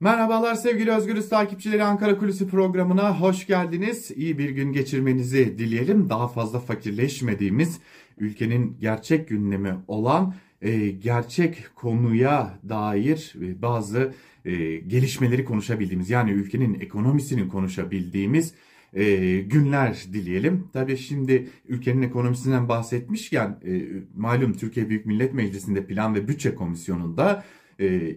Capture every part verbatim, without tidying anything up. Merhabalar sevgili Özgürüz takipçileri, Ankara Kulisi programına hoş geldiniz. İyi bir gün geçirmenizi dileyelim. Daha fazla fakirleşmediğimiz, ülkenin gerçek gündemi olan e, gerçek konuya dair bazı e, gelişmeleri konuşabildiğimiz, yani ülkenin ekonomisini konuşabildiğimiz e, günler dileyelim. Tabii şimdi ülkenin ekonomisinden bahsetmişken e, malum Türkiye Büyük Millet Meclisi'nde Plan ve Bütçe Komisyonu'nda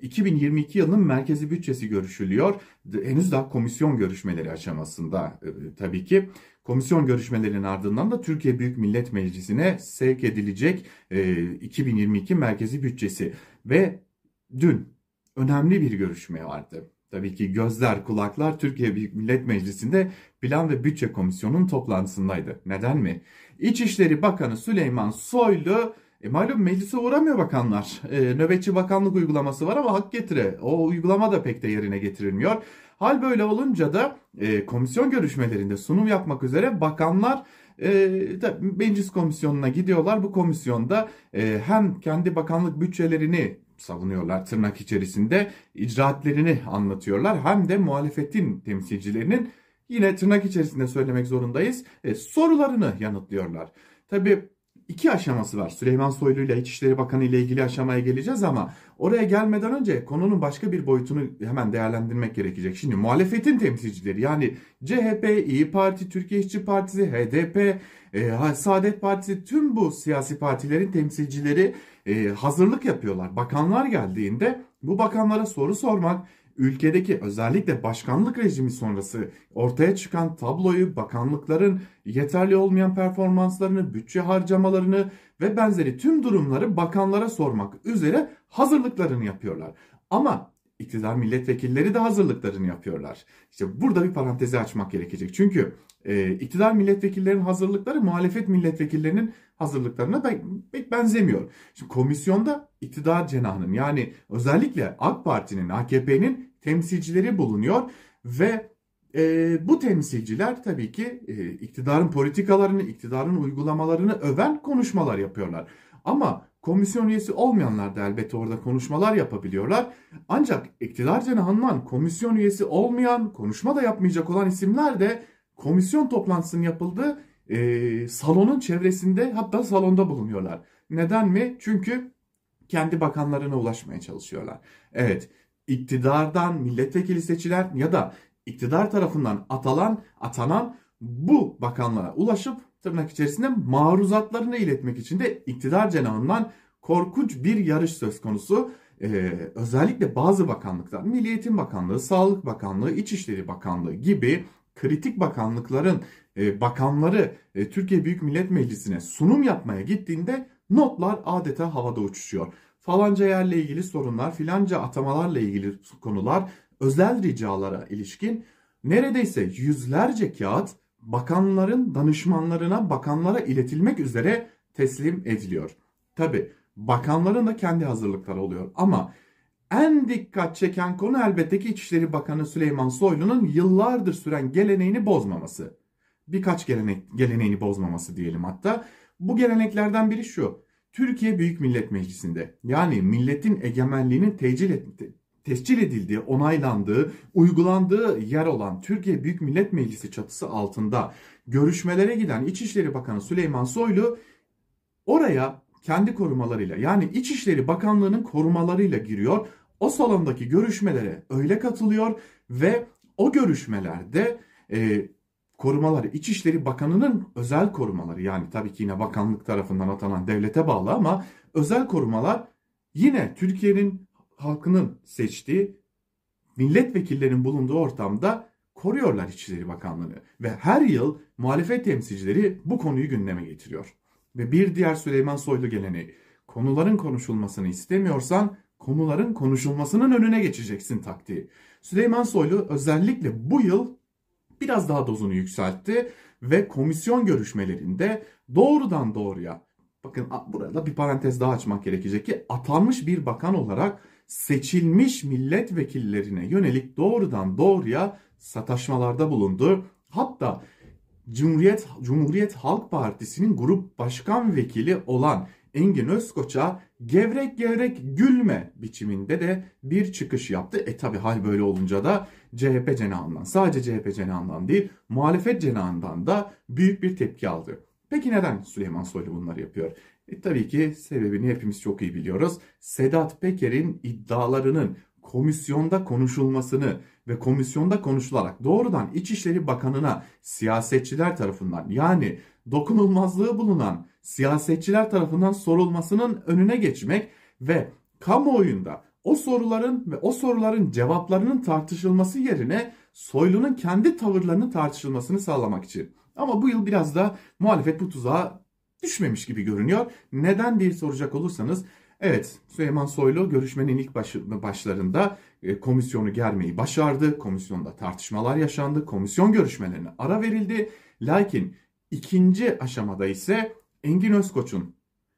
iki bin yirmi iki yılının merkezi bütçesi görüşülüyor. Henüz daha komisyon görüşmeleri aşamasında tabii ki. Komisyon görüşmelerinin ardından da Türkiye Büyük Millet Meclisi'ne sevk edilecek iki bin yirmi iki merkezi bütçesi. Ve dün önemli bir görüşme vardı. Tabii ki gözler, kulaklar Türkiye Büyük Millet Meclisi'nde Plan ve Bütçe Komisyonu'nun toplantısındaydı. Neden mi? İçişleri Bakanı Süleyman Soylu... E malum meclise uğramıyor bakanlar. E, nöbetçi bakanlık uygulaması var ama hak getire. O uygulama da pek de yerine getirilmiyor. Hal böyle olunca da e, komisyon görüşmelerinde sunum yapmak üzere bakanlar e, da, meclis komisyonuna gidiyorlar. Bu komisyonda e, hem kendi bakanlık bütçelerini savunuyorlar tırnak içerisinde, icraatlerini anlatıyorlar. Hem de muhalefetin temsilcilerinin, yine tırnak içerisinde söylemek zorundayız, e, sorularını yanıtlıyorlar. Tabii İki aşaması var. Süleyman Soylu ile İçişleri Bakanı ile ilgili aşamaya geleceğiz ama oraya gelmeden önce konunun başka bir boyutunu hemen değerlendirmek gerekecek. Şimdi muhalefetin temsilcileri, yani C H P, İYİ Parti, Türkiye İşçi Partisi, H D P, e, Saadet Partisi, tüm bu siyasi partilerin temsilcileri e, hazırlık yapıyorlar. Bakanlar geldiğinde bu bakanlara soru sormak, ülkedeki özellikle başkanlık rejimi sonrası ortaya çıkan tabloyu, bakanlıkların yeterli olmayan performanslarını, bütçe harcamalarını ve benzeri tüm durumları bakanlara sormak üzere hazırlıklarını yapıyorlar. Ama iktidar milletvekilleri de hazırlıklarını yapıyorlar. İşte burada bir parantezi açmak gerekecek. Çünkü e, iktidar milletvekillerinin hazırlıkları muhalefet milletvekillerinin hazırlıklarına pek benzemiyor. Şimdi komisyonda iktidar cenahının, yani özellikle AK Parti'nin, A K P'nin temsilcileri bulunuyor ve e, bu temsilciler tabii ki e, iktidarın politikalarını, iktidarın uygulamalarını öven konuşmalar yapıyorlar. Ama komisyon üyesi olmayanlar da elbette orada konuşmalar yapabiliyorlar. Ancak iktidar cenahından komisyon üyesi olmayan, konuşma da yapmayacak olan isimler de komisyon toplantısının yapıldığı e, salonun çevresinde, hatta salonda bulunuyorlar. Neden mi? Çünkü kendi bakanlarına ulaşmaya çalışıyorlar. Evet. İktidardan milletvekili seçilen ya da iktidar tarafından atalan, atanan bu bakanlara ulaşıp tırnak içerisinde maruzatlarını iletmek için de iktidar cenahından korkunç bir yarış söz konusu. Ee, özellikle bazı bakanlıklar, Milli Eğitim Bakanlığı, Sağlık Bakanlığı, İçişleri Bakanlığı gibi kritik bakanlıkların e, bakanları e, Türkiye Büyük Millet Meclisi'ne sunum yapmaya gittiğinde notlar adeta havada uçuşuyor. Falanca yerle ilgili sorunlar, filanca atamalarla ilgili konular, özel ricalara ilişkin neredeyse yüzlerce kağıt bakanların danışmanlarına, bakanlara iletilmek üzere teslim ediliyor. Tabii bakanların da kendi hazırlıkları oluyor ama en dikkat çeken konu elbette ki İçişleri Bakanı Süleyman Soylu'nun yıllardır süren geleneğini bozmaması. Birkaç gelenek, geleneğini bozmaması diyelim hatta. Bu geleneklerden biri şu: Türkiye Büyük Millet Meclisi'nde, yani milletin egemenliğinin tecil et, tescil edildiği, onaylandığı, uygulandığı yer olan Türkiye Büyük Millet Meclisi çatısı altında görüşmelere giden İçişleri Bakanı Süleyman Soylu oraya kendi korumalarıyla, yani İçişleri Bakanlığı'nın korumalarıyla giriyor. O salondaki görüşmelere öyle katılıyor ve o görüşmelerde e, korumaları, İçişleri Bakanı'nın özel korumaları, yani tabii ki yine bakanlık tarafından atanan, devlete bağlı ama özel korumalar yine Türkiye'nin halkının seçtiği milletvekillerinin bulunduğu ortamda koruyorlar İçişleri Bakanlığı'nı. Ve her yıl muhalefet temsilcileri bu konuyu gündeme getiriyor. Ve bir diğer Süleyman Soylu geleneği: konuların konuşulmasını istemiyorsan konuların konuşulmasının önüne geçeceksin taktiği. Süleyman Soylu özellikle bu yıl biraz daha dozunu yükseltti ve komisyon görüşmelerinde doğrudan doğruya, bakın burada bir parantez daha açmak gerekecek ki, atanmış bir bakan olarak seçilmiş milletvekillerine yönelik doğrudan doğruya sataşmalarda bulundu. Hatta Cumhuriyet, Cumhuriyet Halk Partisi'nin grup başkan vekili olan Engin Özkoç'a gevrek gevrek gülme biçiminde de bir çıkış yaptı. E tabi hal böyle olunca da C H P cenahından, sadece C H P cenahından değil, muhalefet cenahından da büyük bir tepki aldı. Peki neden Süleyman Soylu bunları yapıyor? E tabii ki sebebini hepimiz çok iyi biliyoruz. Sedat Peker'in iddialarının komisyonda konuşulmasını ve komisyonda konuşularak doğrudan İçişleri Bakanı'na siyasetçiler tarafından, yani dokunulmazlığı bulunan siyasetçiler tarafından sorulmasının önüne geçmek ve kamuoyunda o soruların ve o soruların cevaplarının tartışılması yerine Soylu'nun kendi tavırlarının tartışılmasını sağlamak için. Ama bu yıl biraz da muhalefet bu tuzağa düşmemiş gibi görünüyor. Neden diye soracak olursanız, evet, Süleyman Soylu görüşmenin ilk başlarında komisyonu germeyi başardı. Komisyonda tartışmalar yaşandı. Komisyon görüşmelerine ara verildi. Lakin ikinci aşamada ise Engin Özkoç'un,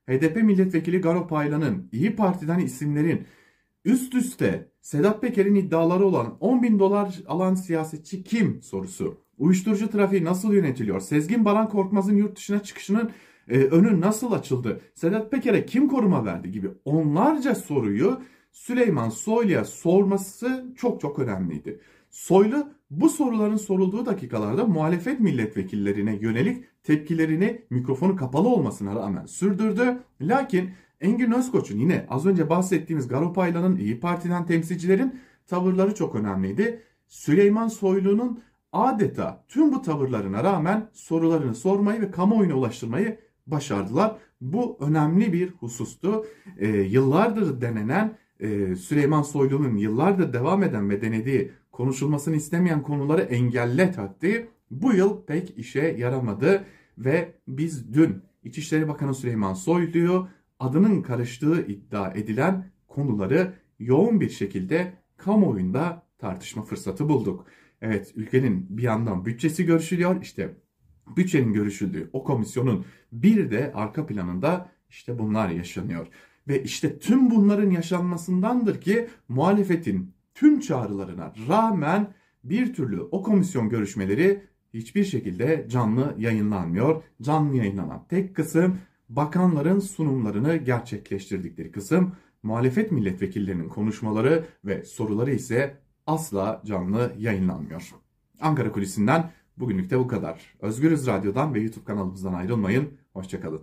H D P milletvekili Garo Paylan'ın, İYİ Parti'den isimlerin, üst üste Sedat Peker'in iddiaları olan on bin dolar alan siyasetçi kim sorusu, uyuşturucu trafiği nasıl yönetiliyor, Sezgin Baran Korkmaz'ın yurt dışına çıkışının e, önü nasıl açıldı, Sedat Peker'e kim koruma verdi gibi onlarca soruyu Süleyman Soylu'ya sorması çok çok önemliydi. Soylu bu soruların sorulduğu dakikalarda muhalefet milletvekillerine yönelik tepkilerini mikrofonu kapalı olmasına rağmen sürdürdü. Lakin Engin Özkoç'un, yine az önce bahsettiğimiz Garo Paylan'ın, İYİ Parti'den temsilcilerin tavırları çok önemliydi. Süleyman Soylu'nun adeta tüm bu tavırlarına rağmen sorularını sormayı ve kamuoyuna ulaştırmayı başardılar. Bu önemli bir husustu. Ee, yıllardır denenen, e, Süleyman Soylu'nun yıllardır devam eden ve denediği konuşulmasını istemeyen konuları engelle taktiği bu yıl pek işe yaramadı. Ve biz dün İçişleri Bakanı Süleyman Soylu'yu adının karıştığı iddia edilen konuları yoğun bir şekilde kamuoyunda tartışma fırsatı bulduk. Evet, ülkenin bir yandan bütçesi görüşülüyor. İşte bütçenin görüşüldüğü o komisyonun bir de arka planında işte bunlar yaşanıyor. Ve işte tüm bunların yaşanmasındandır ki muhalefetin tüm çağrılarına rağmen bir türlü o komisyon görüşmeleri hiçbir şekilde canlı yayınlanmıyor. Canlı yayınlanan tek kısım bakanların sunumlarını gerçekleştirdikleri kısım, muhalefet milletvekillerinin konuşmaları ve soruları ise asla canlı yayınlanmıyor. Ankara Kulisi'nden bugünlük de bu kadar. Özgürüz Radyo'dan ve YouTube kanalımızdan ayrılmayın. Hoşça kalın.